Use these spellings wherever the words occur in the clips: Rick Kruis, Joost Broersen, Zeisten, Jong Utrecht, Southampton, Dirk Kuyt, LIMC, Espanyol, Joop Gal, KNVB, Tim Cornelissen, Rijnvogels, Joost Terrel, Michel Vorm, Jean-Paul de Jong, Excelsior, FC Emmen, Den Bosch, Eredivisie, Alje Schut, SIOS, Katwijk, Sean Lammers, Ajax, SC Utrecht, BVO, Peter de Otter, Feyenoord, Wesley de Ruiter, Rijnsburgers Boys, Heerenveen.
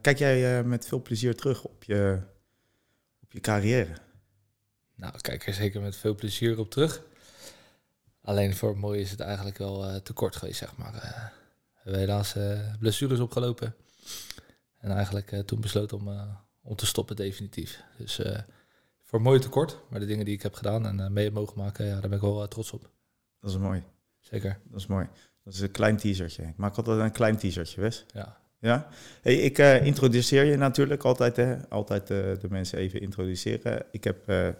Kijk jij met veel plezier terug op je carrière? Nou, ik kijk er zeker met veel plezier op terug. Alleen voor het mooie is het eigenlijk wel te kort geweest, zeg maar. We hebben helaas blessures opgelopen. En eigenlijk toen besloten om te stoppen definitief. Dus voor mooi te kort. Maar de dingen die ik heb gedaan en mee mogen maken, ja, daar ben ik wel trots op. Dat is mooi. Zeker. Dat is mooi. Dat is een klein teasertje. Ik maak altijd een klein teasertje, Wes. Ja. Ja? Hey, ik introduceer je natuurlijk altijd. Hè? Altijd de mensen even introduceren. Ik heb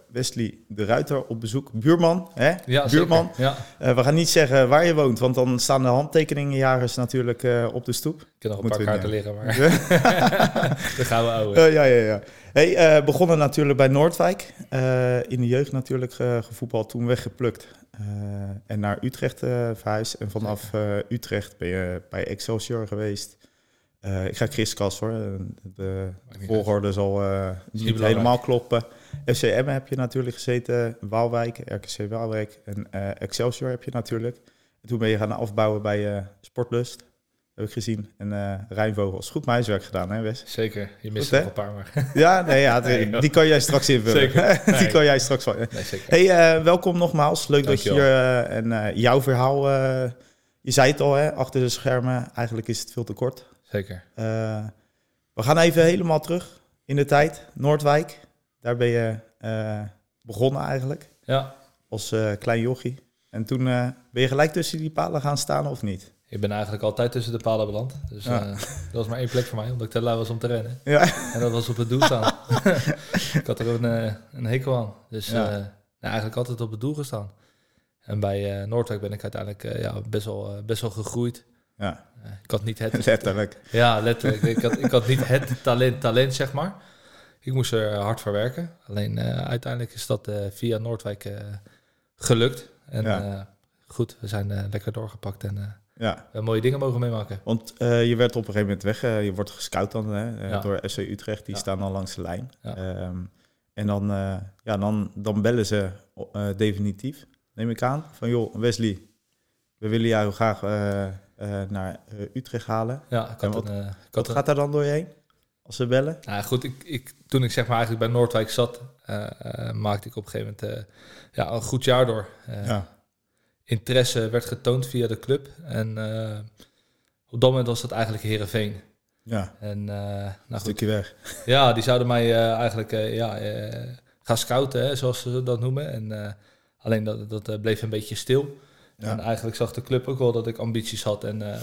Wesley de Ruiter op bezoek. Buurman. Hè? Ja, buurman. Ja. We gaan niet zeggen waar je woont, want dan staan de handtekeningenjagers natuurlijk op de stoep. Ik kan nog een paar kaarten liggen, maar daar gaan we ouwe. Ja. Hey, begonnen natuurlijk bij Noordwijk. In de jeugd natuurlijk gevoetbald, toen weggeplukt. En naar Utrecht verhuisd. En vanaf Utrecht ben je bij Excelsior geweest. Ik ga kriskast hoor. De volgorde zal niet helemaal kloppen. FC Emmen heb je natuurlijk gezeten. Waalwijk, RKC Waalwijk en Excelsior heb je natuurlijk. En toen ben je gaan afbouwen bij Sportlust. Heb ik gezien. En Rijnvogels. Goed mijn huiswerk gedaan, hè Wes? Zeker. Je mist nog een paar maar. Ja, nee, ja die kan jij straks invullen. Zeker. Die kan jij straks van. Nee, hey, welkom nogmaals. Leuk dat je hier... jouw verhaal... je zei het al, hè, achter de schermen. Eigenlijk is het veel te kort. Zeker. We gaan even helemaal terug in de tijd. Noordwijk. Daar ben je begonnen eigenlijk. Ja. Als klein jochie. En toen ben je gelijk tussen die palen gaan staan of niet? Ik ben eigenlijk altijd tussen de palen beland. Dus er was maar één plek voor mij, omdat ik te lui was om te rennen. Ja. En dat was op het doel staan. Ik had er een hekel aan. Dus eigenlijk altijd op het doel gestaan. En bij Noordwijk ben ik uiteindelijk best wel gegroeid. Ja. Ik had niet het... Letterlijk. Ja, letterlijk. Ik had niet het talent, zeg maar. Ik moest er hard voor werken. Alleen uiteindelijk is dat via Noordwijk gelukt. En goed, we zijn lekker doorgepakt en... mooie dingen mogen meemaken. Want je werd op een gegeven moment weg. Je wordt gescout dan door SC Utrecht. Die staan al langs de lijn. Ja. En dan, dan bellen ze definitief, neem ik aan. Van joh, Wesley, we willen jou graag naar Utrecht halen. Ja, wat gaat daar dan door je heen als ze bellen? Nou goed, toen ik zeg maar eigenlijk bij Noordwijk zat... maakte ik op een gegeven moment een goed jaar door... Interesse werd getoond via de club. En op dat moment was dat eigenlijk Heerenveen. Ja, en, een stukje weg. Ja, die zouden mij eigenlijk gaan scouten, hè, zoals ze dat noemen. En alleen dat bleef een beetje stil. Ja. En eigenlijk zag de club ook wel dat ik ambities had. En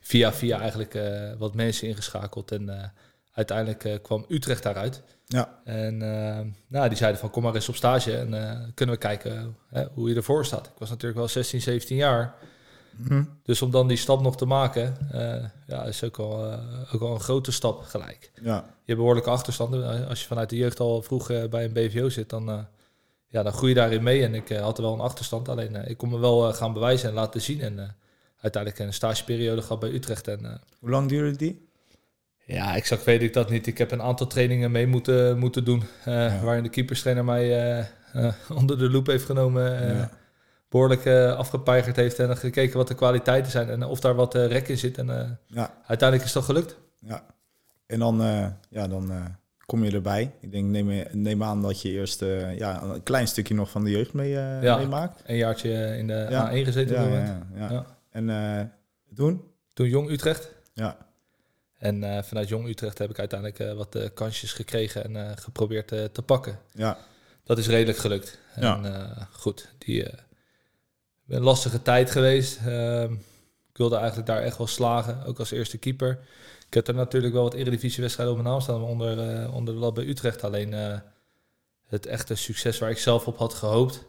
via eigenlijk wat mensen ingeschakeld. En uiteindelijk kwam Utrecht daaruit. Ja. En die zeiden van kom maar eens op stage en kunnen we kijken hoe je ervoor staat. Ik was natuurlijk wel 16, 17 jaar. Mm-hmm. Dus om dan die stap nog te maken, is ook al een grote stap gelijk. Ja. Je hebt behoorlijke achterstanden. Als je vanuit de jeugd al vroeg bij een BVO zit, dan groei je daarin mee. En ik had er wel een achterstand. Alleen ik kon me wel gaan bewijzen en laten zien. En uiteindelijk een stageperiode gehad bij Utrecht. En, hoe lang duurde die? Ja, exact weet ik dat niet. Ik heb een aantal trainingen mee moeten doen. Waarin de keeperstrainer mij onder de loep heeft genomen. Behoorlijk afgepeigerd heeft en gekeken wat de kwaliteiten zijn. En of daar wat rek in zit. En uiteindelijk is dat gelukt. Ja. En dan kom je erbij. Ik denk, neem aan dat je eerst een klein stukje nog van de jeugd meemaakt. Een jaartje in de A1 gezeten. Ja. En toen? Toen Jong Utrecht. Ja. En vanuit Jong Utrecht heb ik uiteindelijk wat kansjes gekregen en geprobeerd te pakken. Ja. Dat is redelijk gelukt. Ja. En een lastige tijd geweest. Ik wilde eigenlijk daar echt wel slagen, ook als eerste keeper. Ik heb er natuurlijk wel wat eredivisiewedstrijden op mijn naam staan, onder de lat bij Utrecht. Alleen het echte succes waar ik zelf op had gehoopt,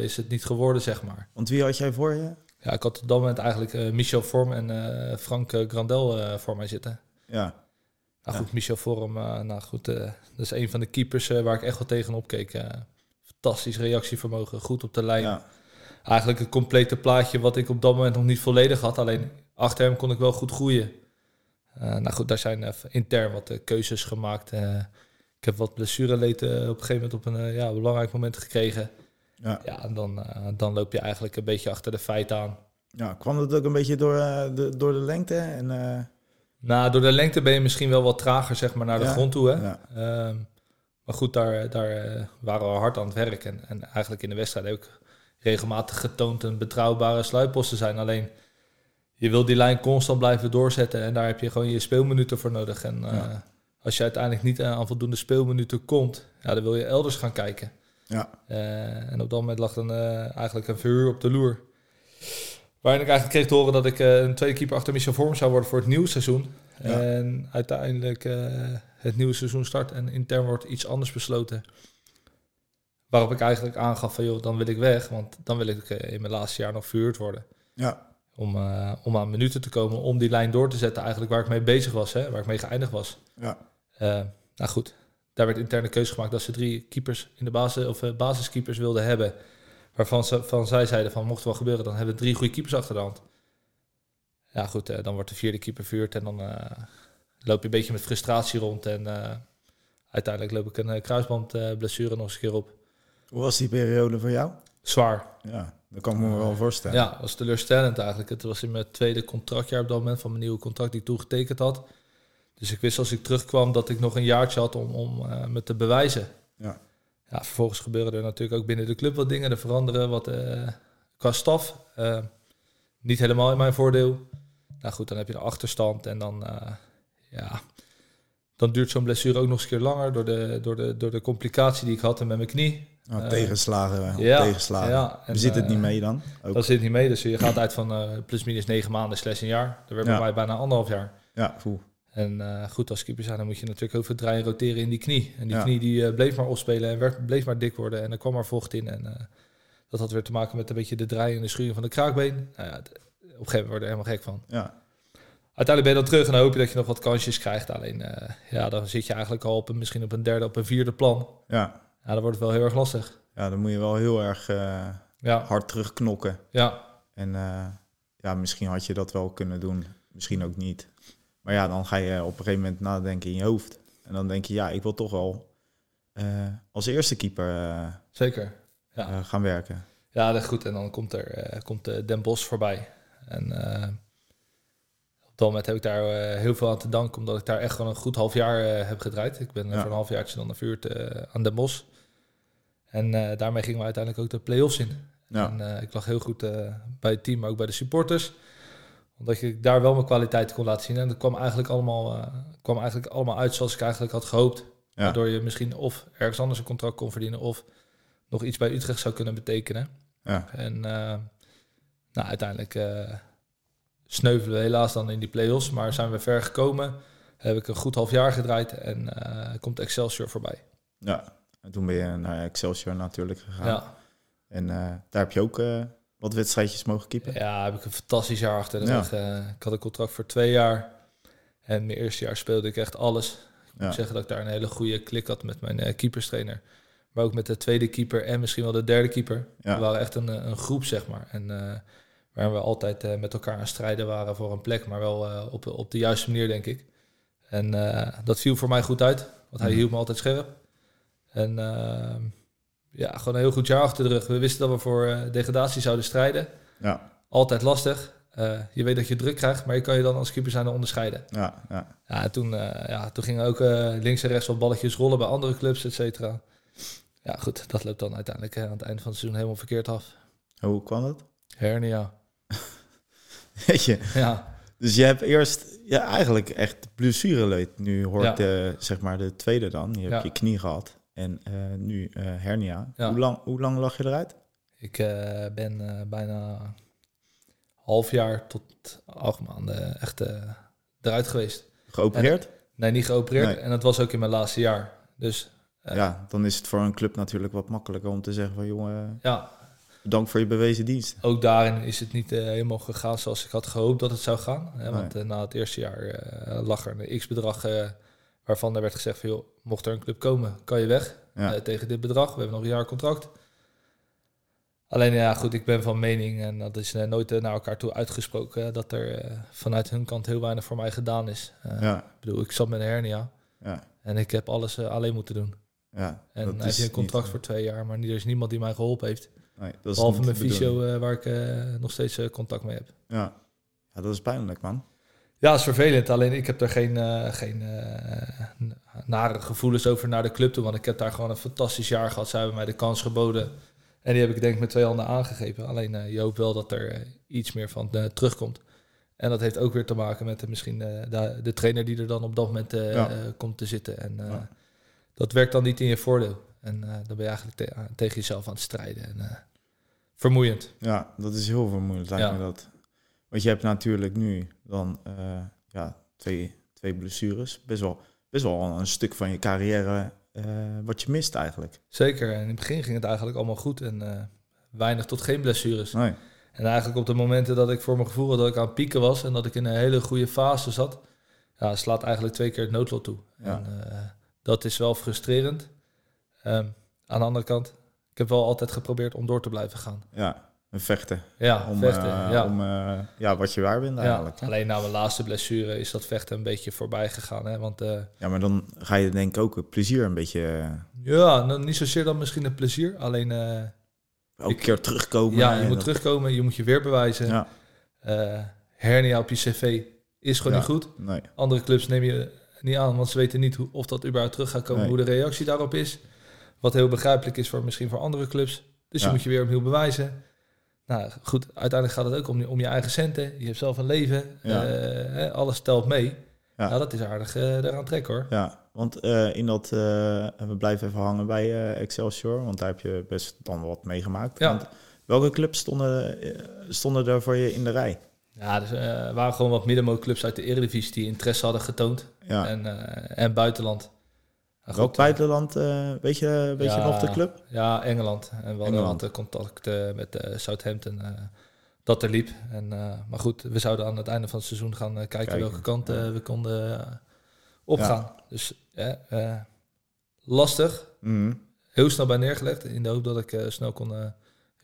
is het niet geworden, zeg maar. Want wie had jij voor je? Ja, ik had op dat moment eigenlijk Michel Vorm en Frank Grandel voor mij zitten. Ja. Nou goed, Michel Vorm, dat is een van de keepers waar ik echt wel tegenop keek. Fantastisch reactievermogen, goed op de lijn. Ja. Eigenlijk een complete plaatje wat ik op dat moment nog niet volledig had. Alleen achter hem kon ik wel goed groeien. Daar zijn intern wat keuzes gemaakt. Ik heb wat blessureleten op een gegeven moment op een belangrijk moment gekregen. Ja, en dan loop je eigenlijk een beetje achter de feiten aan. Ja, kwam dat ook een beetje door de lengte? En, Nou, door de lengte ben je misschien wel wat trager, zeg maar, naar de grond toe. Hè? Ja. Maar goed, daar waren we hard aan het werk. En eigenlijk in de wedstrijd ook regelmatig getoond een betrouwbare sluitpost te zijn. Alleen, je wil die lijn constant blijven doorzetten. En daar heb je gewoon je speelminuten voor nodig. En als je uiteindelijk niet aan voldoende speelminuten komt, ja, dan wil je elders gaan kijken. Ja. En op dat moment lag dan eigenlijk een verhuur op de loer. Waarin ik eigenlijk kreeg te horen dat ik een tweede keeper achter Michel Vorm zou worden voor het nieuwe seizoen. Ja. En uiteindelijk het nieuwe seizoen start en intern wordt iets anders besloten. Waarop ik eigenlijk aangaf van joh, dan wil ik weg. Want dan wil ik in mijn laatste jaar nog verhuurd worden. Ja. Om aan minuten te komen, om die lijn door te zetten eigenlijk waar ik mee bezig was. Hè, waar ik mee geëindigd was. Ja. Nou goed, daar werd interne keuze gemaakt dat ze 3 keepers in de basis of basiskeepers wilden hebben. Waarvan ze, van zij zeiden van mocht het wel gebeuren, dan hebben we 3 goede keepers achter de hand. Ja goed, dan wordt de 4e keeper verhuurd en dan loop je een beetje met frustratie rond. En uiteindelijk loop ik een kruisbandblessure nog eens een keer op. Hoe was die periode voor jou? Zwaar. Ja, dat kan ik me wel voorstellen. Ja, dat was teleurstellend eigenlijk. Het was in mijn tweede contractjaar op dat moment van mijn nieuwe contract die ik toen getekend had. Dus ik wist als ik terugkwam dat ik nog een jaartje had om me te bewijzen. Ja. Ja, vervolgens gebeuren er natuurlijk ook binnen de club wat dingen. Er veranderen wat qua staf. Niet helemaal in mijn voordeel. Nou goed, dan heb je de achterstand. En dan, dan duurt zo'n blessure ook nog eens een keer langer. Door de complicatie die ik had en met mijn knie. Nou, tegenslagen. Ja, en, zit het niet mee dan? Ook. Dat zit niet mee. Dus je gaat uit van plus minus 9 maanden / een jaar. Dat werd bij mij bijna 1,5 jaar. Ja, voel. En goed, als keeper zijn, dan moet je natuurlijk heel veel draaien en roteren in die knie. En die knie die bleef maar opspelen en bleef maar dik worden. En er kwam maar vocht in. En dat had weer te maken met een beetje de draai en de schuring van de kraakbeen. Nou ja, op een gegeven moment word je er helemaal gek van. Ja. Uiteindelijk ben je dan terug en dan hoop je dat je nog wat kansjes krijgt. Alleen, dan zit je eigenlijk al op misschien op een 3e, op een 4e plan. Ja. Ja, dan wordt het wel heel erg lastig. Ja, dan moet je wel heel erg hard terugknokken. Ja. En misschien had je dat wel kunnen doen. Misschien ook niet. Maar ja, dan ga je op een gegeven moment nadenken in je hoofd. En dan denk je, ja, ik wil toch wel als eerste keeper gaan werken. Ja, dat is goed. En dan komt Den Bosch voorbij. En op dat moment heb ik daar heel veel aan te danken, omdat ik daar echt gewoon een goed half jaar heb gedraaid. Ik ben voor een halfjaartje dan verhuurd aan Den Bosch. En daarmee gingen we uiteindelijk ook de play-offs in. Ja. En ik lag heel goed bij het team, maar ook bij de supporters. Omdat ik daar wel mijn kwaliteit kon laten zien. En dat kwam eigenlijk allemaal uit zoals ik eigenlijk had gehoopt. Ja. Waardoor je misschien of ergens anders een contract kon verdienen, of nog iets bij Utrecht zou kunnen betekenen. Ja. En uiteindelijk sneuvelen we helaas dan in die play-offs. Maar zijn we ver gekomen. Heb ik een goed half jaar gedraaid. En komt Excelsior voorbij. Ja, en toen ben je naar Excelsior natuurlijk gegaan. Ja. En daar heb je ook wat wedstrijdjes mogen keepen? Ja, heb ik een fantastisch jaar achter de rug. Ik had een contract voor 2 jaar. En mijn eerste jaar speelde ik echt alles. Ik moet zeggen dat ik daar een hele goede klik had met mijn keeperstrainer. Maar ook met de tweede keeper en misschien wel de derde keeper. Ja. We waren echt een groep, zeg maar. En waar we altijd met elkaar aan het strijden waren voor een plek. Maar wel op de juiste manier, denk ik. En dat viel voor mij goed uit. Want hij hield me altijd scherp. En gewoon een heel goed jaar achter de rug. We wisten dat we voor degradatie zouden strijden. Ja. Altijd lastig. Je weet dat je druk krijgt, maar je kan je dan als keeper zijn onderscheiden. Ja, ja. Ja, en toen gingen ook links en rechts wat balletjes rollen bij andere clubs, et cetera. Ja, goed, dat loopt dan uiteindelijk aan het eind van het seizoen helemaal verkeerd af. Hoe kwam dat? Hernia. Weet je? Ja. Dus je hebt eerst eigenlijk echt blessureleed. Nu hoort zeg maar de tweede dan. Je hebt je knie gehad. En nu hernia. Ja. Hoe lang lag je eruit? Ik ben bijna half jaar tot 8 maanden echt eruit geweest. Geopereerd? Nee, niet geopereerd. Nee. En dat was ook in mijn laatste jaar. Dus, dan is het voor een club natuurlijk wat makkelijker om te zeggen van jongen, bedankt voor je bewezen dienst. Ook daarin is het niet helemaal gegaan zoals ik had gehoopt dat het zou gaan. Hè? Want na het eerste jaar lag er een x-bedrag... waarvan er werd gezegd van, joh, mocht er een club komen, kan je weg. Tegen dit bedrag. We hebben nog een jaar contract. Alleen goed, ik ben van mening, en dat is nooit naar elkaar toe uitgesproken, dat er vanuit hun kant heel weinig voor mij gedaan is. Ik bedoel, ik zat met een hernia. Ja. En ik heb alles alleen moeten doen. Ja, en dan heb je een contract voor 2 jaar, maar er is niemand die mij geholpen heeft. Nee, dat is behalve mijn fysio, waar ik nog steeds contact mee heb. Ja, dat is pijnlijk, man. Ja, dat is vervelend. Alleen ik heb daar geen nare gevoelens over naar de club toe. Want ik heb daar gewoon een fantastisch jaar gehad. Zij hebben mij de kans geboden. En die heb ik denk ik met twee handen aangegeven. Alleen je hoopt wel dat er iets meer van terugkomt. En dat heeft ook weer te maken met misschien de trainer die er dan op dat moment komt te zitten. En dat werkt dan niet in je voordeel. En dan ben je eigenlijk tegen jezelf aan het strijden. En, vermoeiend. Ja, dat is heel vermoeiend lijkt me dat. Want je hebt natuurlijk nu dan twee blessures. Best wel een stuk van je carrière wat je mist eigenlijk. Zeker. En in het begin ging het eigenlijk allemaal goed. En weinig tot geen blessures. Nee. En eigenlijk op de momenten dat ik voor mijn gevoel had dat ik aan het pieken was... en dat ik in een hele goede fase zat... ja, slaat eigenlijk 2 keer het noodlot toe. Ja. En, dat is wel frustrerend. Aan de andere kant, ik heb wel altijd geprobeerd om door te blijven gaan. Ja, en vechten. Ja, om wat je waar bent eigenlijk. Ja. Alleen na mijn laatste blessure is dat vechten een beetje voorbij gegaan. Hè? Want, ja, maar dan ga je denk ik ook het plezier een beetje... Ja, nou, niet zozeer dan misschien het plezier, alleen... Elke keer terugkomen. Ja, je moet terugkomen, je moet je weer bewijzen. Ja. Hernia op je cv is gewoon niet goed. Nee. Andere clubs neem je niet aan, want ze weten niet of dat überhaupt terug gaat komen. Nee. Hoe de reactie daarop is. Wat heel begrijpelijk is misschien voor andere clubs. Dus je moet je weer opnieuw bewijzen. Nou goed, uiteindelijk gaat het ook om je eigen centen. Je hebt zelf een leven. Ja. Alles telt mee. Ja. Nou, dat is aardig eraan trek hoor. Ja. Want we blijven even hangen bij Excelsior, want daar heb je best dan wat meegemaakt. Ja. Want welke clubs stonden er voor je in de rij? Ja, dus waren gewoon wat middenmootclubs uit de Eredivisie die interesse hadden getoond. Ja. En buitenland. Welk buitenland? Weet je nog de club? Ja, Engeland. En we hadden wat contacten met Southampton dat er liep. En, maar goed, we zouden aan het einde van het seizoen gaan kijken welke kant we konden opgaan. Ja. Dus lastig. Mm-hmm. Heel snel bij neergelegd. In de hoop dat ik snel kon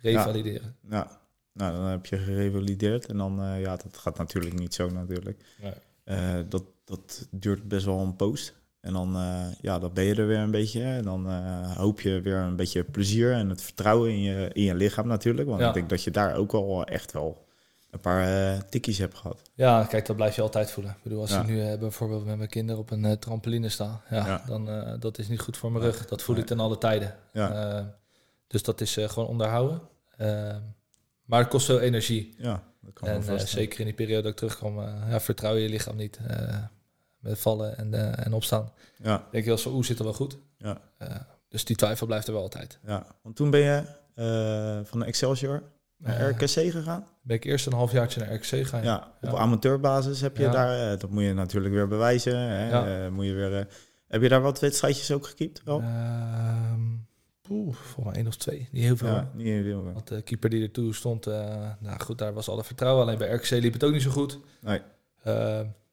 revalideren. Ja. Nou, dan heb je gerevalideerd. En dan, dat gaat natuurlijk niet zo natuurlijk. Nee. Dat duurt best wel een poos. En dan, dan ben je er weer een beetje. En dan hoop je weer een beetje plezier en het vertrouwen in je lichaam natuurlijk. Want ik denk dat je daar ook wel echt wel... een paar tikkies heb gehad. Ja, kijk, dat blijf je altijd voelen. Ik bedoel, als ik nu bijvoorbeeld met mijn kinderen op een trampoline sta... dan dat is niet goed voor mijn rug. Dat voel ik ten alle tijden. Ja. Dus dat is gewoon onderhouden. Maar het kost wel energie. Ja, dat kan en zeker in die periode dat ik terugkom... vertrouw je lichaam niet met vallen en opstaan. Ja. Denk je wel zo, zit er wel goed. Ja. Dus die twijfel blijft er wel altijd. Ja, want toen ben je van de Excelsior... naar RKC gegaan? Ben ik eerst een halfjaartje naar RKC gegaan. Ja, op amateurbasis heb je daar... dat moet je natuurlijk weer bewijzen. Hè? Ja. Moet je weer, heb je daar wat wedstrijdjes ook gekiept? Volgens mij 1 of 2. Niet heel veel. Ja, niet heel veel. Want de keeper die ertoe stond... daar was alle vertrouwen. Alleen bij RKC liep het ook niet zo goed. Nee.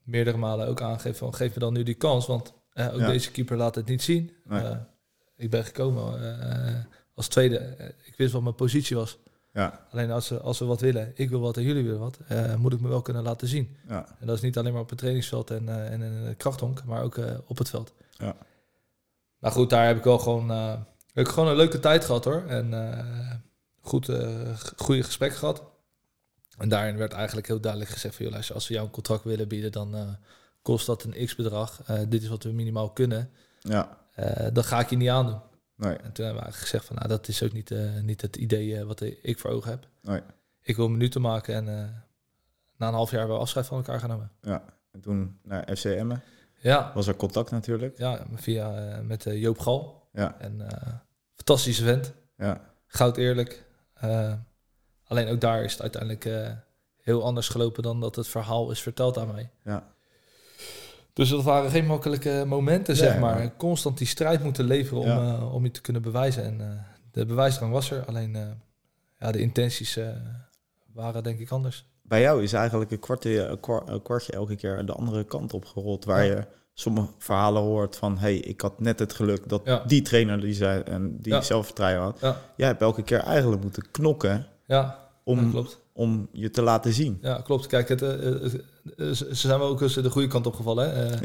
Meerdere malen ook aangegeven van... geef me dan nu die kans. Want ook deze keeper laat het niet zien. Nee. Ik ben gekomen als tweede. Ik wist wat mijn positie was. Ja. Alleen als we wat willen, ik wil wat en jullie willen wat, moet ik me wel kunnen laten zien. Ja. En dat is niet alleen maar op het trainingsveld en een krachthonk, maar ook op het veld. Ja. Maar goed, daar heb ik wel gewoon een leuke tijd gehad hoor. En goede gesprek gehad. En daarin werd eigenlijk heel duidelijk gezegd van, joh, luister, als we jou een contract willen bieden, dan kost dat een x-bedrag. Dit is wat we minimaal kunnen. Ja. Dat ga ik je niet aandoen. Nee. En toen hebben we gezegd van, dat is ook niet het idee wat ik voor ogen heb. Nee. Ik wil minuten maken en na een half jaar wel afscheid van elkaar genomen. Ja, en toen naar FC Emmen. Ja. Was er contact natuurlijk. Ja, met Joop Gal. Ja. En fantastische vent. Ja. Goud eerlijk. Alleen ook daar is het uiteindelijk heel anders gelopen dan dat het verhaal is verteld aan mij. Ja. Dus dat waren geen makkelijke momenten, zeg maar. Ja. Constant die strijd moeten leveren om je te kunnen bewijzen. En de bewijsdrang was er, alleen de intenties waren denk ik anders. Bij jou is eigenlijk een kwartje elke keer de andere kant op gerold. Waar je sommige verhalen hoort van... hey, ik had net het geluk dat die trainer die zei en die zelfvertrouwen had. Ja. Jij hebt elke keer eigenlijk moeten knokken om je te laten zien. Ja, klopt. Kijk, ze zijn ook eens de goede kant opgevallen. Hè?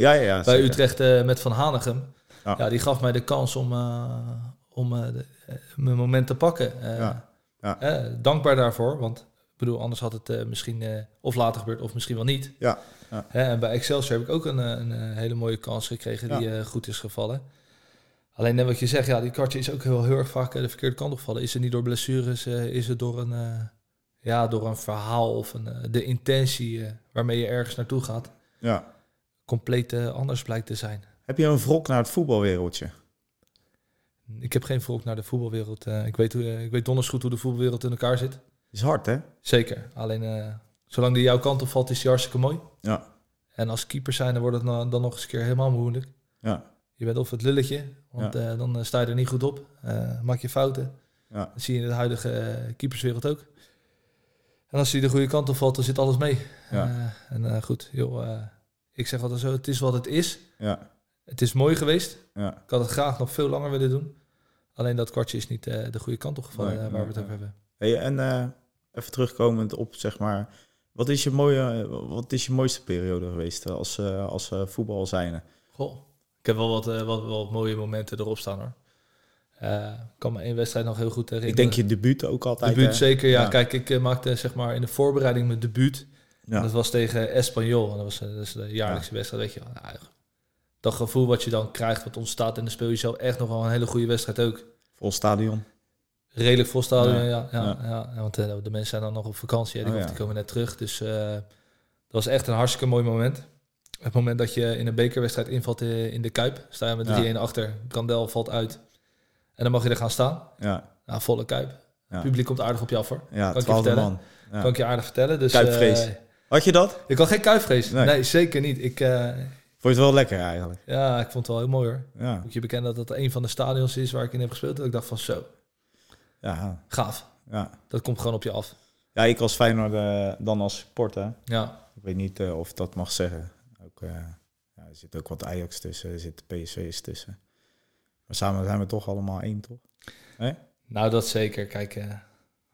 Bij Utrecht met Van Hanegem. Ja. Ja, die gaf mij de kans om mijn moment te pakken. Dankbaar daarvoor, want Ik bedoel, anders had het misschien of later gebeurd of misschien wel niet. Ja. Ja. En bij Excelsior heb ik ook een hele mooie kans gekregen die goed is gevallen. Alleen wat je zegt, ja, die kartje is ook heel erg vaak de verkeerde kant opgevallen. Is het niet door blessures, is het door een verhaal of de intentie waarmee je ergens naartoe gaat. Ja. Compleet anders blijkt te zijn. Heb je een wrok naar het voetbalwereldje? Ik heb geen wrok naar de voetbalwereld. Ik weet donders goed hoe de voetbalwereld in elkaar zit. Is hard, hè? Zeker. Alleen zolang die jouw kant op valt, is die hartstikke mooi. Ja. En als keeper zijn, dan wordt het dan nog eens een keer helemaal moeilijk. Ja. Je bent of het lulletje, want dan sta je er niet goed op. Maak je fouten. Ja. Dat zie je in de huidige keeperswereld ook. En als die de goede kant op valt, dan zit alles mee. Ja. Goed, joh, ik zeg altijd zo, het is wat het is. Ja. Het is mooi geweest. Ja. Ik had het graag nog veel langer willen doen. Alleen dat kwartje is niet de goede kant op gevallen waar we het over hebben. Hey, en even terugkomend op, zeg maar, wat is je mooiste periode geweest als voetbal zijnde? Goh, ik heb wel wat mooie momenten erop staan, hoor. Ik kan me één wedstrijd nog heel goed herinneren. Ik denk je debuut ook altijd. Debuut, zeker, ja. Kijk, ik maakte zeg maar in de voorbereiding mijn debuut. Ja. En dat was tegen Espanyol. En dat is de jaarlijkse wedstrijd, weet je wel. Nou, dat gevoel wat je dan krijgt, wat ontstaat, en dan speel je zelf echt nog wel een hele goede wedstrijd ook. Vol stadion. Redelijk vol stadion, ja. Want de mensen zijn dan nog op vakantie, hè. Die komen net terug. Dus dat was echt een hartstikke mooi moment. Het moment dat je in een bekerwedstrijd invalt in de Kuip, sta je met 3-1 achter, Grandel valt uit. En dan mag je er gaan staan. Ja. Nou, volle Kuip. Ja. Het publiek komt aardig op je af, hoor. Ja, kan ik je vertellen. Man. Ja. Kan ik je aardig vertellen. Dus, kuipvrees. Had je dat? Ik had geen kuipvrees. Nee, zeker niet. Vond je het wel lekker eigenlijk? Ja, ik vond het wel heel mooi, hoor. Ja. Moet je bekennen dat dat een van de stadions is waar ik in heb gespeeld. Dat ik dacht van zo. Ja. Gaaf. Ja. Dat komt gewoon op je af. Ja, ik als Feyenoord dan als supporter. Ja. Ik weet niet of dat mag zeggen. Ook, er zit ook wat Ajax tussen. Er zit PSV's tussen. Maar samen zijn we toch allemaal één, toch? Nee? Nou, dat zeker. Kijk,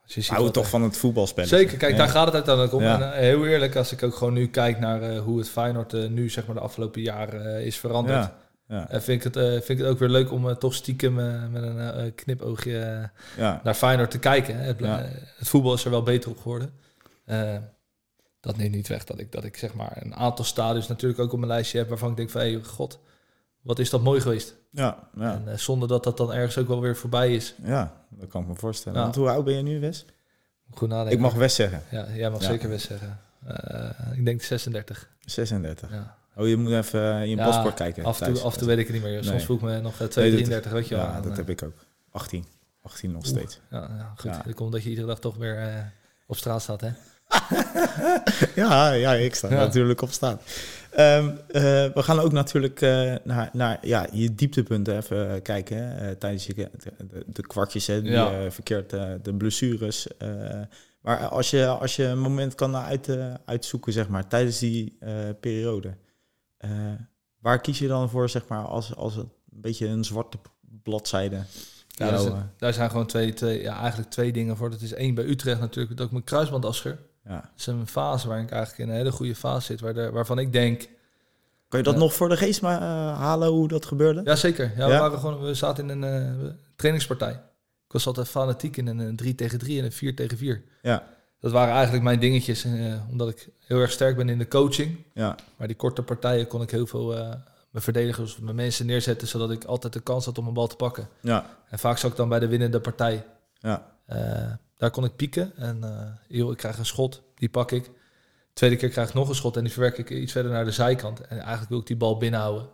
als je ziet hou toch van het voetbalspel. Zeker, kijk, daar gaat het uiteindelijk om. Ja. En, heel eerlijk, als ik ook gewoon nu kijk naar hoe het Feyenoord nu, zeg maar, de afgelopen jaren is veranderd. Ja. Ja. En vind ik het ook weer leuk om toch stiekem met een knipoogje naar Feyenoord te kijken. Het voetbal is er wel beter op geworden. Dat neemt niet weg dat ik zeg maar een aantal stadions natuurlijk ook op mijn lijstje heb waarvan ik denk van hey, god, wat is dat mooi geweest. Ja, ja. En zonder dat dan ergens ook wel weer voorbij is. Ja, dat kan ik me voorstellen. Ja. Want hoe oud ben je nu, Wes? Goed nadenken. Ik mag Wes zeggen. Ja, jij mag zeker Wes zeggen. Ik denk 36. 36? Ja. Oh, je moet even in je paspoort kijken. Af en toe weet ik het niet meer. Soms vroeg ik me nog 33, weet je wel. Ja, dat heb ik ook. 18 nog steeds. Ja, goed. Ja. Dat komt omdat je iedere dag toch weer op straat staat, hè? ja, ik sta natuurlijk op straat. We gaan ook natuurlijk naar je dieptepunten even kijken. Tijdens de kwartjes, hè, die verkeerd, de blessures. Maar als je een moment kan uitzoeken, zeg maar, tijdens die periode. Waar kies je dan voor, zeg maar, als een beetje een zwarte bladzijde? Ja, daar zijn gewoon eigenlijk twee dingen voor. Dat is één bij Utrecht natuurlijk, dat ik mijn kruisband afscheur. Ja. Dat is een fase waar ik eigenlijk in een hele goede fase zit, waarvan ik denk... Kan je dat nog voor de geest maar halen, hoe dat gebeurde? Jazeker. Ja, we zaten in een trainingspartij. Ik was altijd fanatiek in een 3-3 en een 4-4. Ja. Dat waren eigenlijk mijn dingetjes, omdat ik heel erg sterk ben in de coaching. Ja. Maar die korte partijen kon ik heel veel mijn verdedigers of mijn mensen neerzetten, zodat ik altijd de kans had om een bal te pakken. Ja. En vaak zat ik dan bij de winnende partij. Ja. Daar kon ik pieken en ik krijg een schot, die pak ik. Tweede keer krijg ik nog een schot en die verwerk ik iets verder naar de zijkant. En eigenlijk wil ik die bal binnenhouden.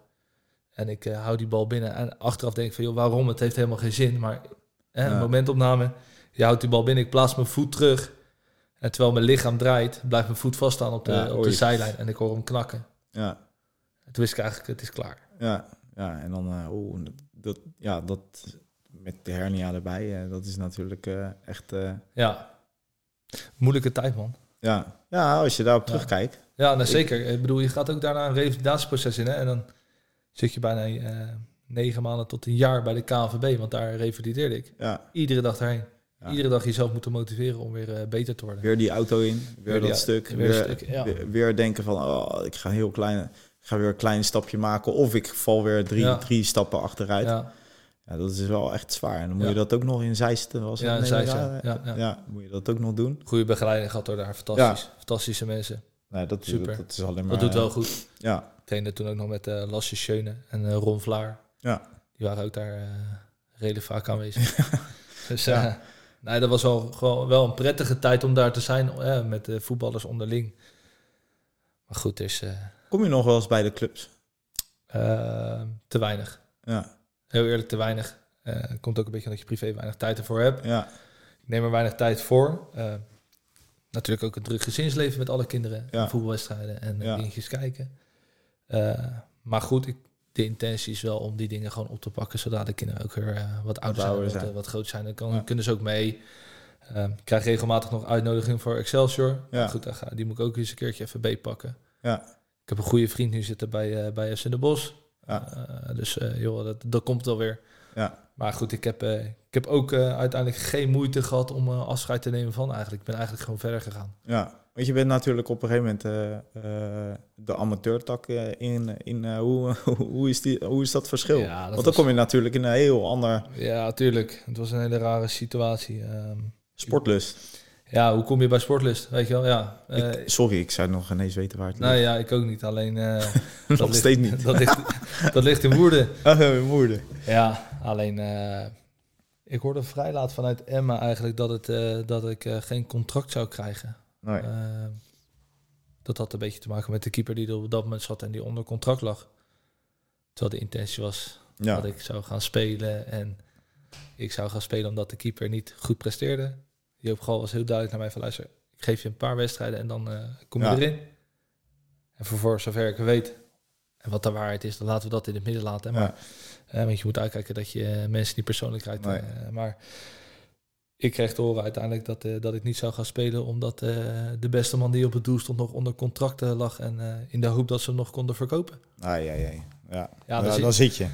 En ik hou die bal binnen en achteraf denk ik van, joh, waarom? Het heeft helemaal geen zin. Maar een momentopname, je houdt die bal binnen, ik plaats mijn voet terug. En terwijl mijn lichaam draait, blijft mijn voet vaststaan op de zijlijn en ik hoor hem knakken. Ja. En toen wist ik eigenlijk, het is klaar. Ja en dan, dat... Met de hernia erbij, dat is natuurlijk echt... Moeilijke tijd, man. Ja, als je daarop terugkijkt. Ja, nou, zeker. Ik bedoel, je gaat ook daarna een revalidatieproces in. Hè? En dan zit je bijna 9 maanden tot een jaar bij de KNVB, want daar revalideerde ik. Ja. Iedere dag daarheen. Ja. Iedere dag jezelf moeten motiveren om weer beter te worden. Weer die auto in, weer denken van, oh, ik ga heel klein, ik ga weer een klein stapje maken. Of ik val weer drie stappen achteruit. Ja. Ja, dat is wel echt zwaar. En dan moet je dat ook nog in Zeisten. Moet je dat ook nog doen. Goede begeleiding gehad door daar. Fantastisch. Ja. Fantastische mensen. Nee, dat, super. Dat is alleen maar, dat doet wel goed. Ja. Ik trainde toen ook nog met Lasse Schöne en Ron Vlaar. Ja. Die waren ook daar redelijk vaak aanwezig. Dus nee, dat was wel een prettige tijd om daar te zijn. Met de voetballers onderling. Maar goed, dus... Kom je nog wel eens bij de clubs? Te weinig. Ja. Heel eerlijk, te weinig. Het komt ook een beetje dat je privé weinig tijd ervoor hebt. Ja. Ik neem er weinig tijd voor. Natuurlijk ook een druk gezinsleven met alle kinderen. Ja. Voetbalwedstrijden en dingetjes kijken. Maar goed, de intentie is wel om die dingen gewoon op te pakken. Zodat de kinderen ook weer wat ouder zijn. Wat groot zijn. Dan kunnen ze ook mee. Ik krijg regelmatig nog uitnodiging voor Excelsior. Ja. Goed, die moet ik ook eens een keertje even beetpakken. Ja. Ik heb een goede vriend nu zitten bij FC Den Bosch. Ja. Dat komt wel weer. Ja. Maar goed, ik heb ook uiteindelijk geen moeite gehad om afscheid te nemen van eigenlijk. Ik ben eigenlijk gewoon verder gegaan. Ja, want je bent natuurlijk op een gegeven moment de amateurtak hoe is dat verschil? Ja, want dan kom je natuurlijk in een heel ander... Ja, tuurlijk. Het was een hele rare situatie. Sportlust. Ja, hoe kom je bij Sportlust? Weet je wel, ja. Ik zou nog ineens weten waar het ligt. Nou ja, ik ook niet. Alleen... nog steeds niet. Dat ligt in Woerden. In Woerden. Ja, alleen... ik hoorde vrij laat vanuit Emma eigenlijk dat ik geen contract zou krijgen. Nee. Dat had een beetje te maken met de keeper die er op dat moment zat en die onder contract lag. Terwijl de intentie was dat ik zou gaan spelen. En ik zou gaan spelen omdat de keeper niet goed presteerde. Joop Gal was heel duidelijk naar mij van: luister, ik geef je een paar wedstrijden en dan kom je erin. En voor zover ik weet, en wat de waarheid is, dan laten we dat in het midden laten. Maar, want je moet uitkijken dat je mensen niet persoonlijk krijgt. Nee. Maar ik kreeg te horen uiteindelijk dat ik niet zou gaan spelen, omdat de beste man die op het doel stond nog onder contract lag. En in de hoop dat ze hem nog konden verkopen.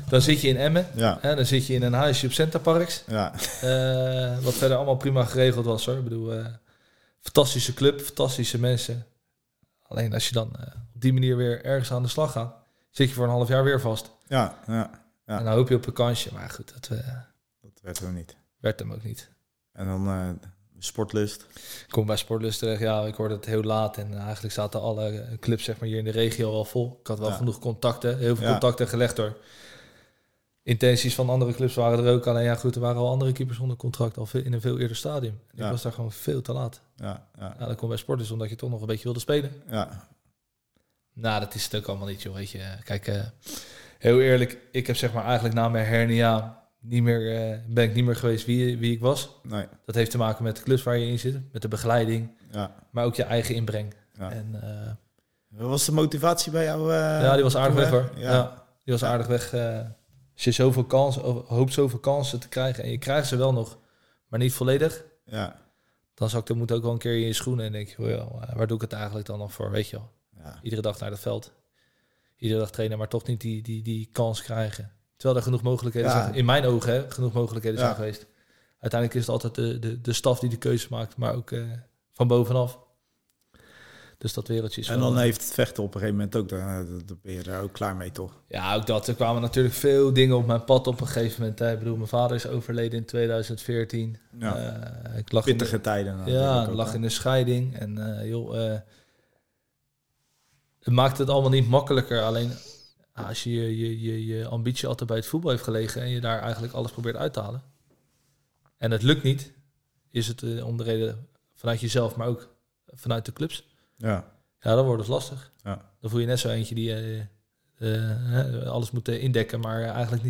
Dan zit je in Emmen. Ja. Hè, dan zit je in een huisje op Center Parks. Ja. Wat verder allemaal prima geregeld was, hoor. Ik bedoel, fantastische club, fantastische mensen. Alleen als je dan op die manier weer ergens aan de slag gaat, zit je voor een half jaar weer vast. Ja. En dan hoop je op een kansje. Maar goed, dat werd hem niet. En dan Sportlust. Ik kom bij Sportlust terecht. Ja, ik hoorde het heel laat. En eigenlijk zaten alle clubs zeg maar hier in de regio wel vol. Ik had wel genoeg contacten. Heel veel contacten gelegd, hoor. Intenties van andere clubs waren er ook. Alleen er waren al andere keepers onder contract. Al in een veel eerder stadium. Ik was daar gewoon veel te laat. Ja, dan kom bij Sportlust omdat je toch nog een beetje wilde spelen. Ja. Nou, dat is het ook allemaal niet, joh. Weet je. Kijk, heel eerlijk. Ik heb zeg maar eigenlijk na mijn hernia... ben ik niet meer geweest wie ik was. Nee. Dat heeft te maken met de clubs waar je in zit, met de begeleiding, maar ook je eigen inbreng. Ja. En, wat was de motivatie bij jou? Die was aardig weg, hoor. Ja, die was aardig weg. Als je hoopt zoveel kansen te krijgen en je krijgt ze wel nog, maar niet volledig, dan zakt de moed ook wel een keer in je schoenen en denk je, waar doe ik het eigenlijk dan nog voor? Weet je wel. Ja. Iedere dag naar dat veld, iedere dag trainen, maar toch niet die kans krijgen. Terwijl er genoeg mogelijkheden zijn. In mijn ogen, hè, genoeg mogelijkheden zijn geweest. Uiteindelijk is het altijd de staf die de keuze maakt. Maar ook van bovenaf. Dus dat wereldje is... En dan heeft het vechten op een gegeven moment ook... Dan ben je daar ook klaar mee, toch? Ja, ook dat. Er kwamen natuurlijk veel dingen op mijn pad op een gegeven moment. Hè. Ik bedoel, mijn vader is overleden in 2014. Ja. Ik lag pittige tijden. In de scheiding. En het maakte het allemaal niet makkelijker. Alleen... als je je ambitie altijd bij het voetbal heeft gelegen... en je daar eigenlijk alles probeert uit te halen... en het lukt niet... is het om de reden vanuit jezelf... maar ook vanuit de clubs. Ja, dan wordt het lastig. Ja. Dan voel je net zo eentje die alles moet indekken... maar eigenlijk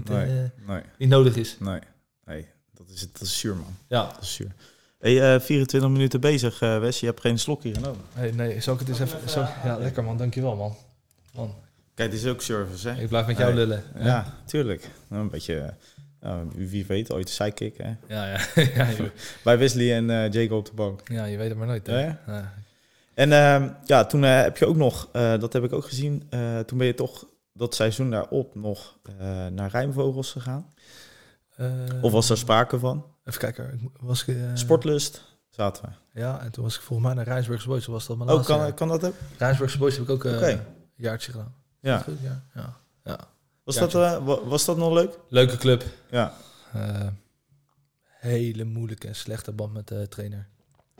niet nodig is. Nee, dat is het. Dat is zuur, man. Ja. Dat is zuur. Hey, 24 minuten bezig, Wes. Je hebt geen slokje genomen. Nee, zal ik het eens even... Ja, lekker, man. Dankjewel, man. Kijk, dit is ook service, hè? Ik blijf met jou lullen. Hè? Ja, tuurlijk. Nou, een beetje, wie weet, ooit een sidekick, hè? Ja. Bij Wesley en Jacob op de bank. Ja, je weet het maar nooit, hè? Ja? Ja. En toen heb je ook nog, dat heb ik ook gezien, toen ben je toch dat seizoen daarop nog naar Rijnvogels gegaan? Of was daar sprake van? Even kijken, was ik... Sportlust zaten we. Ja, en toen was ik volgens mij naar Rijnsburgers Boys. Was dat mijn laatste kan dat ook? Rijnsburgers Boys heb ik ook een jaartje gedaan. Ja. Goed, ja. Was dat nog leuk? Leuke club. Ja. Hele moeilijke en slechte band met de trainer.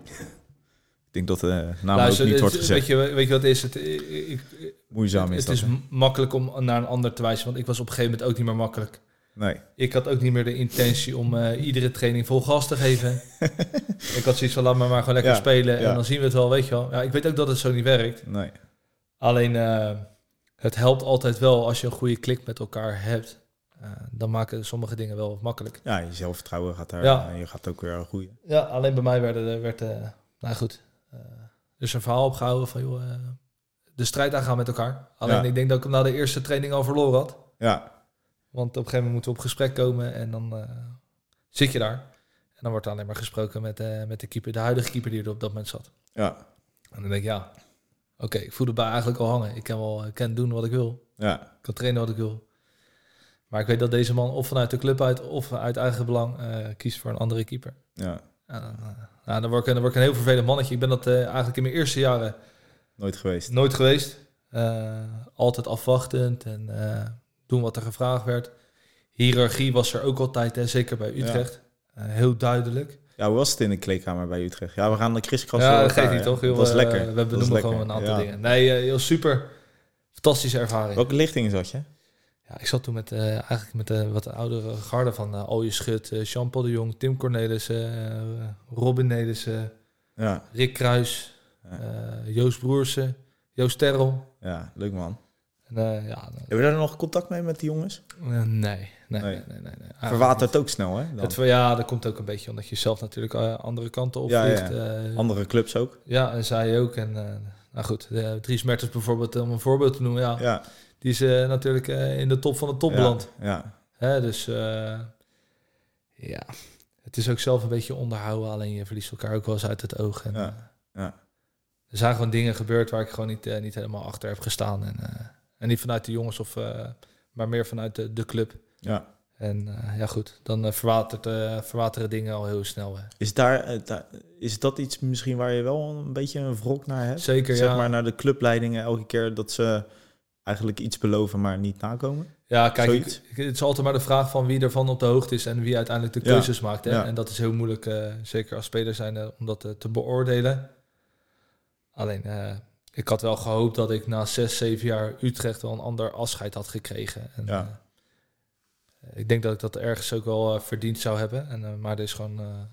Ik denk dat de naam ook niet wordt gezegd. Weet je wat is het? Moeizaam is dat. Het is makkelijk om naar een ander te wijzen. Want ik was op een gegeven moment ook niet meer makkelijk. Nee. Ik had ook niet meer de intentie om iedere training vol gas te geven. Ik had zoiets van, laat me maar gewoon lekker spelen. Ja. En dan zien we het wel, weet je wel. Ja, ik weet ook dat het zo niet werkt. Nee. Alleen, het helpt altijd wel als je een goede klik met elkaar hebt. Dan maken sommige dingen wel makkelijk. Ja, je zelfvertrouwen gaat daar. Ja. En je gaat ook weer groeien. Ja, alleen bij mij werd nou goed. Dus een verhaal opgehouden van, joh, de strijd aangaan met elkaar. Alleen ik denk dat ik hem na de eerste training al verloren had. Ja. Want op een gegeven moment moeten we op gesprek komen en dan zit je daar. En dan wordt er alleen maar gesproken met de keeper, de huidige keeper die er op dat moment zat. Ja. En dan denk ik, oké, ik voel erbij eigenlijk al hangen. Ik kan doen wat ik wil. Ja. Ik kan trainen wat ik wil. Maar ik weet dat deze man of vanuit de club uit of uit eigen belang kiest voor een andere keeper. Ja. Dan word ik een heel vervelend mannetje. Ik ben dat eigenlijk in mijn eerste jaren... Nooit geweest. Altijd afwachtend en doen wat er gevraagd werd. Hiërarchie was er ook altijd, hè, zeker bij Utrecht. Ja. Heel duidelijk. Ja, hoe was het in de kleedkamer bij Utrecht? Ja, we gaan de kriskras. Ja, dat geeft niet, toch? Dat was lekker. We benoemen gewoon een aantal dingen. Nee, heel super. Fantastische ervaring. Welke lichting zat je? Ja, ik zat toen met de wat oudere garde van Alje Schut, Jean-Paul de Jong, Tim Cornelissen, Robin Nedessen, Rick Kruis, Joost Broersen, Joost Terrel. Ja, leuk man. Heb je daar nog contact mee met die jongens? Nee. Verwatert ook snel, hè? Dan. Dat komt ook een beetje omdat je zelf natuurlijk andere kanten op ligt. Ja. Andere clubs ook. Ja, en zij ook. En Dries Mertens bijvoorbeeld, om een voorbeeld te noemen. Ja. Die is natuurlijk in de top van de top beland. Ja. Dus het is ook zelf een beetje onderhouden. Alleen je verliest elkaar ook wel eens uit het oog. En, er zijn gewoon dingen gebeurd waar ik gewoon niet helemaal achter heb gestaan. En niet vanuit de jongens, maar meer vanuit de club. Ja. En dan verwateren dingen al heel snel. Hè. Is dat iets misschien waar je wel een beetje een wrok naar hebt? Zeker, zeg maar naar de clubleidingen elke keer dat ze... Eigenlijk iets beloven, maar niet nakomen? Ja, kijk, het is altijd maar de vraag van wie ervan op de hoogte is... en wie uiteindelijk de keuzes maakt. Hè? Ja. En dat is heel moeilijk, zeker als speler zijn, om dat te beoordelen. Alleen, ik had wel gehoopt dat ik na 6-7 jaar Utrecht... wel een ander afscheid had gekregen. En, ik denk dat ik dat ergens ook wel verdiend zou hebben. En, maar er is gewoon...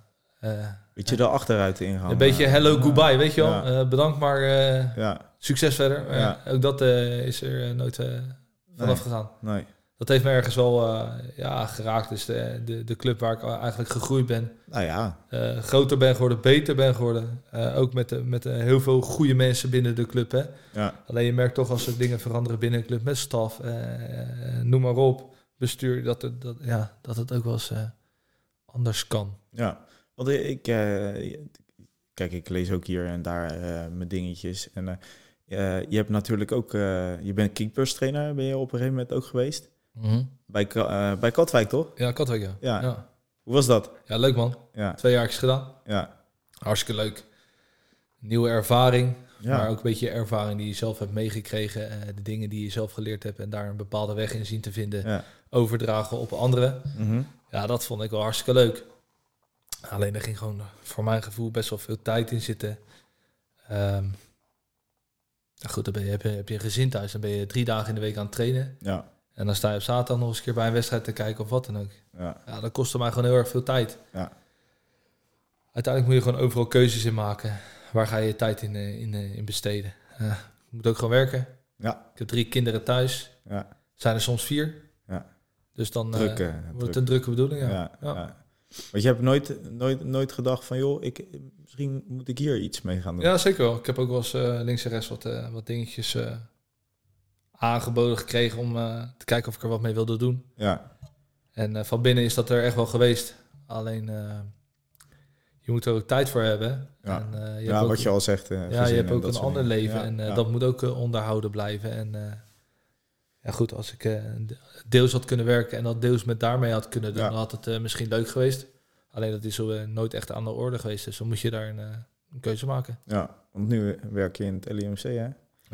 beetje daar achteruit ingaan. Een beetje hello, goodbye, weet je wel. Ja. Bedankt, maar succes verder. Ook dat is er nooit vanaf gegaan. Nee. Dat heeft me ergens wel geraakt. Dus de club waar ik eigenlijk gegroeid ben. Nou ja. Groter ben geworden, beter ben geworden. Ook met heel veel goede mensen binnen de club. Hè. Ja. Alleen je merkt toch als er dingen veranderen binnen de club. Met staf, noem maar op. Bestuur, dat het ook wel eens anders kan. Ja. Want ik lees ook hier en daar mijn dingetjes. En je hebt natuurlijk ook... je bent keeperstrainer, ben je op een gegeven moment ook geweest. Mm-hmm. Bij Katwijk, toch? Ja, Katwijk, ja. Hoe was dat? Ja, leuk man. Ja. 2 jaar gedaan. Ja. Hartstikke leuk. Nieuwe ervaring. Ja. Maar ook een beetje ervaring die je zelf hebt meegekregen. De dingen die je zelf geleerd hebt en daar een bepaalde weg in zien te vinden. Ja. Overdragen op anderen. Mm-hmm. Ja, dat vond ik wel hartstikke leuk. Alleen er ging gewoon voor mijn gevoel best wel veel tijd in zitten. Dan heb je een gezin thuis. Dan ben je 3 dagen in de week aan het trainen. Ja. En dan sta je op zaterdag nog eens een keer bij een wedstrijd te kijken of wat dan ook. Ja. Ja, dat kostte mij gewoon heel erg veel tijd. Ja. Uiteindelijk moet je gewoon overal keuzes in maken. Waar ga je je tijd in besteden? Je moet ook gewoon werken. Ja. Ik heb 3 kinderen thuis. Ja. Zijn er soms 4. Ja. Dus dan wordt het een drukke bedoeling. Ja. Want je hebt nooit gedacht van... joh, misschien moet ik hier iets mee gaan doen. Ja, zeker wel. Ik heb ook wel eens links en rechts wat dingetjes aangeboden gekregen... om te kijken of ik er wat mee wilde doen. Ja. En van binnen is dat er echt wel geweest. Alleen, je moet er ook tijd voor hebben. Ja, en, je al zegt. Je hebt ook een ander leven. Ja, en dat moet ook onderhouden blijven. En goed, als ik... deels had kunnen werken en dat deels met daarmee had kunnen doen... dan had het misschien leuk geweest. Alleen dat is zo nooit echt aan de orde geweest. Dus dan moet je daar een keuze maken. Ja, want nu werk je in het LIMC, hè?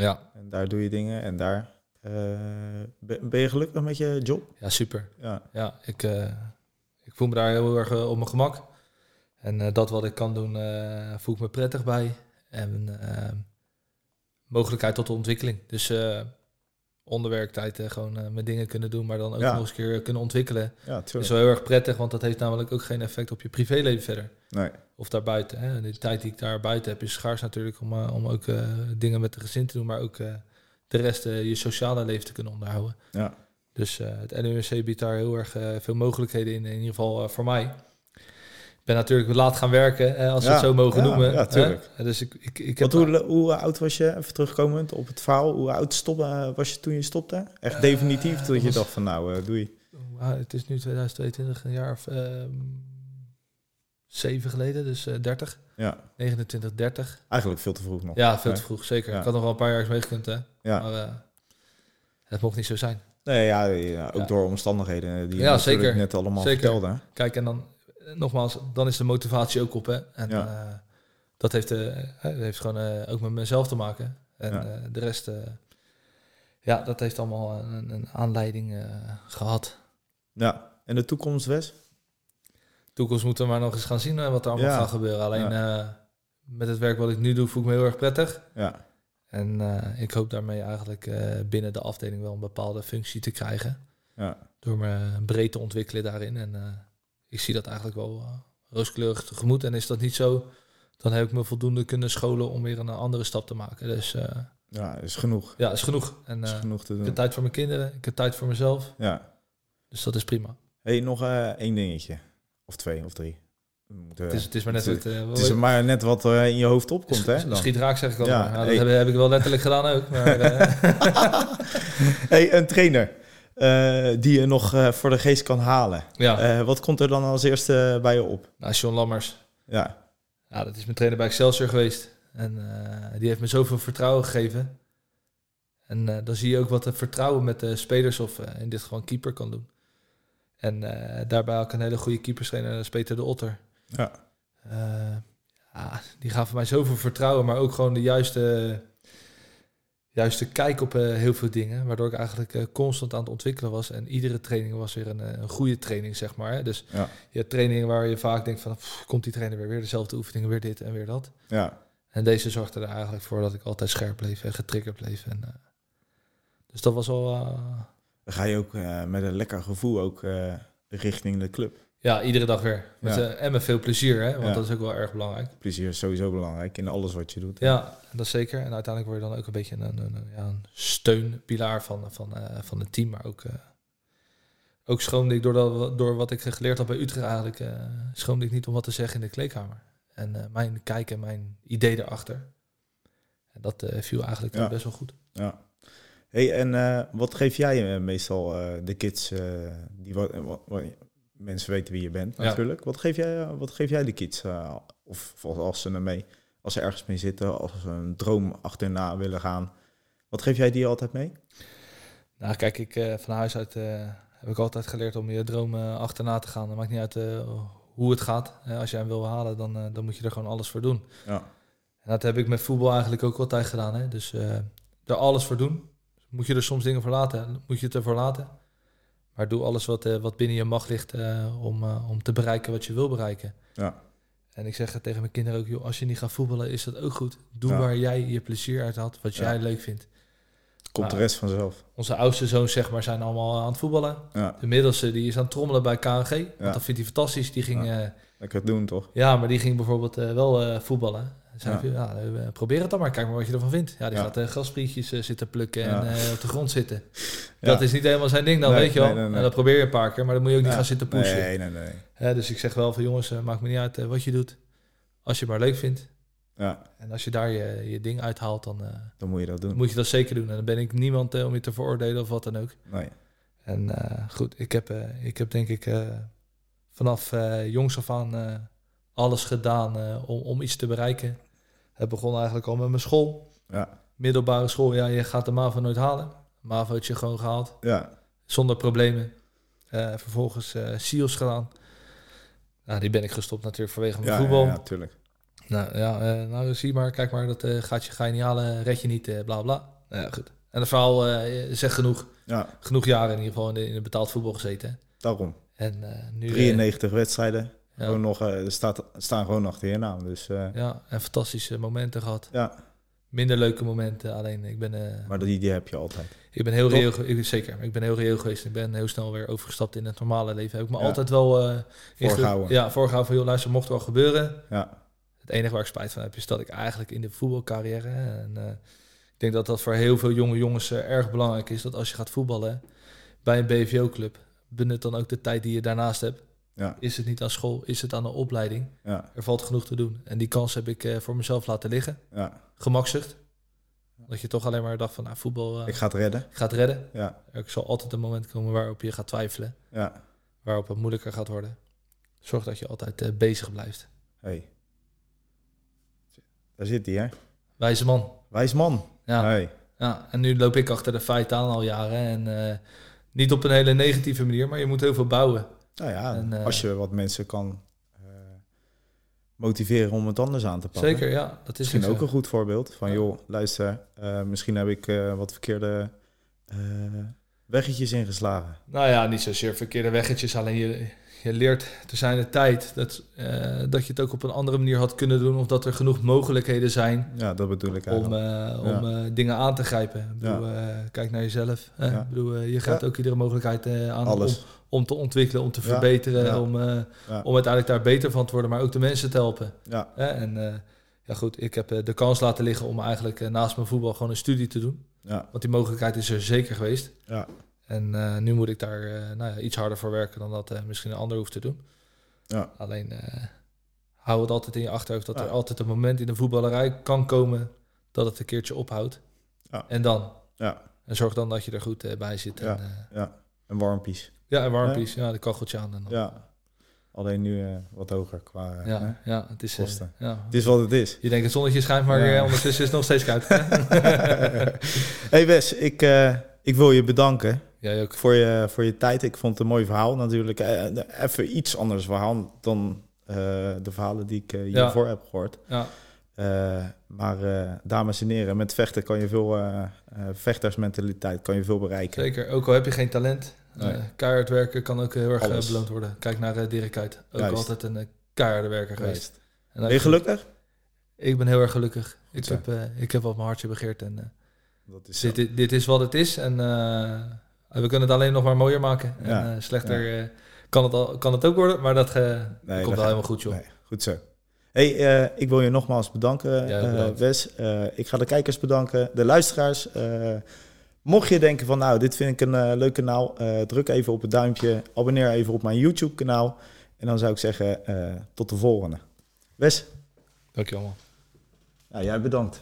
Ja. En daar doe je dingen en daar... ben je gelukkig met je job? Ja, super. Ja. Ja, ik voel me daar heel erg op mijn gemak. En dat wat ik kan doen, voel ik me prettig bij. En mogelijkheid tot de ontwikkeling. Dus onderwerktijd gewoon mijn dingen kunnen doen, maar dan ook nog eens een keer kunnen ontwikkelen. Ja, dat is wel heel erg prettig, want dat heeft namelijk ook geen effect op je privéleven verder. Nee. Of daarbuiten. Hè. De tijd die ik daar buiten heb is schaars natuurlijk om ook dingen met de gezin te doen, maar ook de rest je sociale leven te kunnen onderhouden. Ja. Dus het NUMC biedt daar heel erg veel mogelijkheden in ieder geval voor mij. Ik ben natuurlijk laat gaan werken, als we het zo mogen noemen. Ja, natuurlijk. Dus ik heb... Hoe oud was je, even terugkomend op het verhaal, hoe oud was je toen je stopte? Echt definitief, dat je dacht van nou, doei. Het is nu 2022, een jaar of 7 geleden, dus 30. Ja. 29, 30. Eigenlijk veel te vroeg nog. Ja, veel te vroeg, zeker. Ja. Ik had nog wel een paar jaar meegekund, hè. Ja. Maar het mocht niet zo zijn. Nee, ook door omstandigheden die je natuurlijk net allemaal vertelde. Kijk, en dan... Nogmaals, dan is de motivatie ook op. Hè? En dat heeft gewoon ook met mezelf te maken. En de rest, dat heeft allemaal een aanleiding gehad. Ja, en de toekomst, Wes? De toekomst moeten we maar nog eens gaan zien wat er allemaal gaat gebeuren. Alleen met het werk wat ik nu doe, voel ik me heel erg prettig. Ja. En ik hoop daarmee eigenlijk binnen de afdeling wel een bepaalde functie te krijgen. Ja. Door me breed te ontwikkelen daarin en... ik zie dat eigenlijk wel rooskleurig tegemoet. En is dat niet zo, dan heb ik me voldoende kunnen scholen om weer een andere stap te maken. Dus is genoeg. Ja, is genoeg. En is genoeg te doen. Ik heb tijd voor mijn kinderen, ik heb tijd voor mezelf. Ja. Dus dat is prima. Hey, nog één dingetje. Of 2 of 3. Het is maar net wat in je hoofd opkomt. Schiet raak, zeg ik al. Ja, nou, dat heb ik wel letterlijk gedaan ook. Maar, hey, een trainer. Die je nog voor de geest kan halen. Ja. Wat komt er dan als eerste bij je op? Nou, Sean Lammers. Ja. Ja, dat is mijn trainer bij Excelsior geweest. En die heeft me zoveel vertrouwen gegeven. En dan zie je ook wat het vertrouwen met de spelers of in dit geval keeper kan doen. En daarbij ook een hele goede keeperstrainer, dat is Peter de Otter. Ja. Die gaven mij zoveel vertrouwen, maar ook gewoon de juiste kijk op heel veel dingen, waardoor ik eigenlijk constant aan het ontwikkelen was. En iedere training was weer een goede training, zeg maar. Hè? Dus je hebt trainingen waar je vaak denkt van, komt die trainer weer dezelfde oefeningen, weer dit en weer dat. Ja. En deze zorgde er eigenlijk voor dat ik altijd scherp bleef en getriggerd bleef. En, dus dat was al... Dan ga je ook met een lekker gevoel ook richting de club. Ja, iedere dag weer. En met veel plezier, hè? Want dat is ook wel erg belangrijk. Plezier is sowieso belangrijk in alles wat je doet. Hè? Ja, dat is zeker. En uiteindelijk word je dan ook een beetje een steunpilaar van het team. Maar ook schoonde ik, door wat ik geleerd had bij Utrecht eigenlijk, schoonde ik niet om wat te zeggen in de kleedkamer. En mijn kijk en mijn idee erachter. En dat viel eigenlijk best wel goed. Ja. Hey, en wat geef jij meestal de kids die... Mensen weten wie je bent natuurlijk. Ja. Wat geef jij de kids? Of als ze ermee, als ze ergens mee zitten, als ze een droom achterna willen gaan. Wat geef jij die altijd mee? Nou, kijk, ik van huis uit heb ik altijd geleerd om je droom achterna te gaan. Dat maakt niet uit hoe het gaat. Als jij hem wil halen, dan moet je er gewoon alles voor doen. Ja. En dat heb ik met voetbal eigenlijk ook altijd gedaan. Hè? Dus er alles voor doen. Moet je er soms dingen voor laten. Moet je het ervoor laten. Maar doe alles wat binnen je macht ligt om te bereiken wat je wil bereiken. Ja. En ik zeg het tegen mijn kinderen ook, joh, als je niet gaat voetballen, is dat ook goed. Doe waar jij je plezier uit had, wat jij leuk vindt. Komt de rest vanzelf. Onze oudste zoons, zeg maar, zijn allemaal aan het voetballen. Ja. De middelste, die is aan het trommelen bij KNG. Ja. Want dat vindt hij fantastisch. Die ging... Lekker doen, toch? Ja, maar die ging bijvoorbeeld wel voetballen. Probeer het dan maar. Kijk maar wat je ervan vindt. Ja, die gaat grasprietjes zitten plukken en op de grond zitten. Dat is niet helemaal zijn ding dan, weet je wel. Nee. En dat probeer je een paar keer, maar dan moet je ook niet gaan zitten pushen. Nee. Dus ik zeg wel van, jongens, maakt me niet uit wat je doet. Als je het maar leuk vindt. Ja. En als je daar je ding uithaalt, dan moet je dat doen. Dan moet je dat zeker doen. En dan ben ik niemand om je te veroordelen of wat dan ook. Nee. En goed, ik heb denk ik vanaf jongs af aan alles gedaan om iets te bereiken. Het begon eigenlijk al met mijn school. Ja. Middelbare school, je gaat de MAVO nooit halen. MAVO heeft je gewoon gehaald. Ja. Zonder problemen. Vervolgens SIOS gedaan. Nou, die ben ik gestopt natuurlijk vanwege mijn voetbal. Ja, natuurlijk. Nou, zie maar, kijk maar, dat ga je niet halen, red je niet, bla bla. Nou ja, goed. En het verhaal zegt genoeg. Ja. Genoeg jaren in ieder geval in het betaald voetbal gezeten. Daarom. En, nu 93 wedstrijden. Ja. Gewoon nog, er staan gewoon achter je naam. Dus, ja, en fantastische momenten gehad. Ja. Minder leuke momenten, alleen ik ben... maar die heb je altijd. Ik ben heel reëel geweest. Zeker, ik ben heel reëel geweest. Ik ben heel snel weer overgestapt in het normale leven. Heb ik me altijd wel... voorgehouden. Ja, voorgehouden van, joh, luister, mocht wel gebeuren. Ja. Het enige waar ik spijt van heb is dat ik eigenlijk in de voetbalcarrière... En, ik denk dat dat voor heel veel jonge jongens erg belangrijk is... dat als je gaat voetballen bij een BVO-club... benut dan ook de tijd die je daarnaast hebt. Ja. Is het niet aan school, is het aan een opleiding? Ja. Er valt genoeg te doen. En die kans heb ik voor mezelf laten liggen. Ja. Gemakzucht. Dat je toch alleen maar dacht van, nou, voetbal... ik ga het redden. Ik ga het redden. Ja. Er zal altijd een moment komen waarop je gaat twijfelen. Ja. Waarop het moeilijker gaat worden. Zorg dat je altijd bezig blijft. Hey. Daar zit hij, hè? Wijze man. Wijze man. Ja. Hey. Ja. En nu loop ik achter de feiten aan al jaren. En niet op een hele negatieve manier, maar je moet heel veel bouwen. Nou ja, en, als je wat mensen kan motiveren om het anders aan te pakken. Zeker, ja. Dat is misschien ook een goed voorbeeld. Van joh, luister, misschien heb ik wat verkeerde weggetjes ingeslagen. Nou ja, niet zozeer verkeerde weggetjes. Alleen je leert te zijn de tijd dat je het ook op een andere manier had kunnen doen. Of dat er genoeg mogelijkheden zijn. Ja, dat bedoel ik eigenlijk. Om dingen aan te grijpen. Ik bedoel, kijk naar jezelf. Ja. Ik bedoel, je gaat ook iedere mogelijkheid aan. Alles. Om te ontwikkelen, om te verbeteren, om uiteindelijk daar beter van te worden, maar ook de mensen te helpen. Ja. En goed, ik heb de kans laten liggen om eigenlijk naast mijn voetbal gewoon een studie te doen. Ja. Want die mogelijkheid is er zeker geweest. Ja. En nu moet ik daar iets harder voor werken dan dat misschien een ander hoeft te doen. Ja. Alleen hou het altijd in je achterhoofd dat er altijd een moment in de voetballerij kan komen dat het een keertje ophoudt. Ja. En dan. Ja. En zorg dan dat je er goed bij zit. Ja. En, en warmpies. Ja, en warmpies. Ja, de kacheltje aan. En dan. Ja. Alleen nu wat hoger qua het is kosten. Het is wat het is. Je denkt, het zonnetje schijnt, maar ondertussen is het nog steeds koud. Hey Wes, ik wil je bedanken voor je tijd. Ik vond het een mooi verhaal natuurlijk. Even iets anders verhaal dan de verhalen die ik hiervoor heb gehoord. Ja. Maar dames en heren, met vechten kan je veel vechtersmentaliteit kan je veel bereiken. Zeker, ook al heb je geen talent. Keihard werken kan ook heel erg beloond worden. Kijk naar Dirk Kuyt. Ook altijd een keiharde werker geweest. En ben je gelukkig? Ik ben heel erg gelukkig. Ik heb wat mijn hartje begeerd. En, dat is dit is wat het is. En we kunnen het alleen nog maar mooier maken. Ja. En slechter kan het ook worden. Maar dat komt wel helemaal goed, joh. Nee, goed zo. Hey, ik wil je nogmaals bedanken, Wes. Ik ga de kijkers bedanken, de luisteraars. Mocht je denken van, nou, dit vind ik een leuk kanaal, druk even op het duimpje. Abonneer even op mijn YouTube-kanaal. En dan zou ik zeggen, tot de volgende. Wes. Dankjewel, man. Ja, jij bedankt.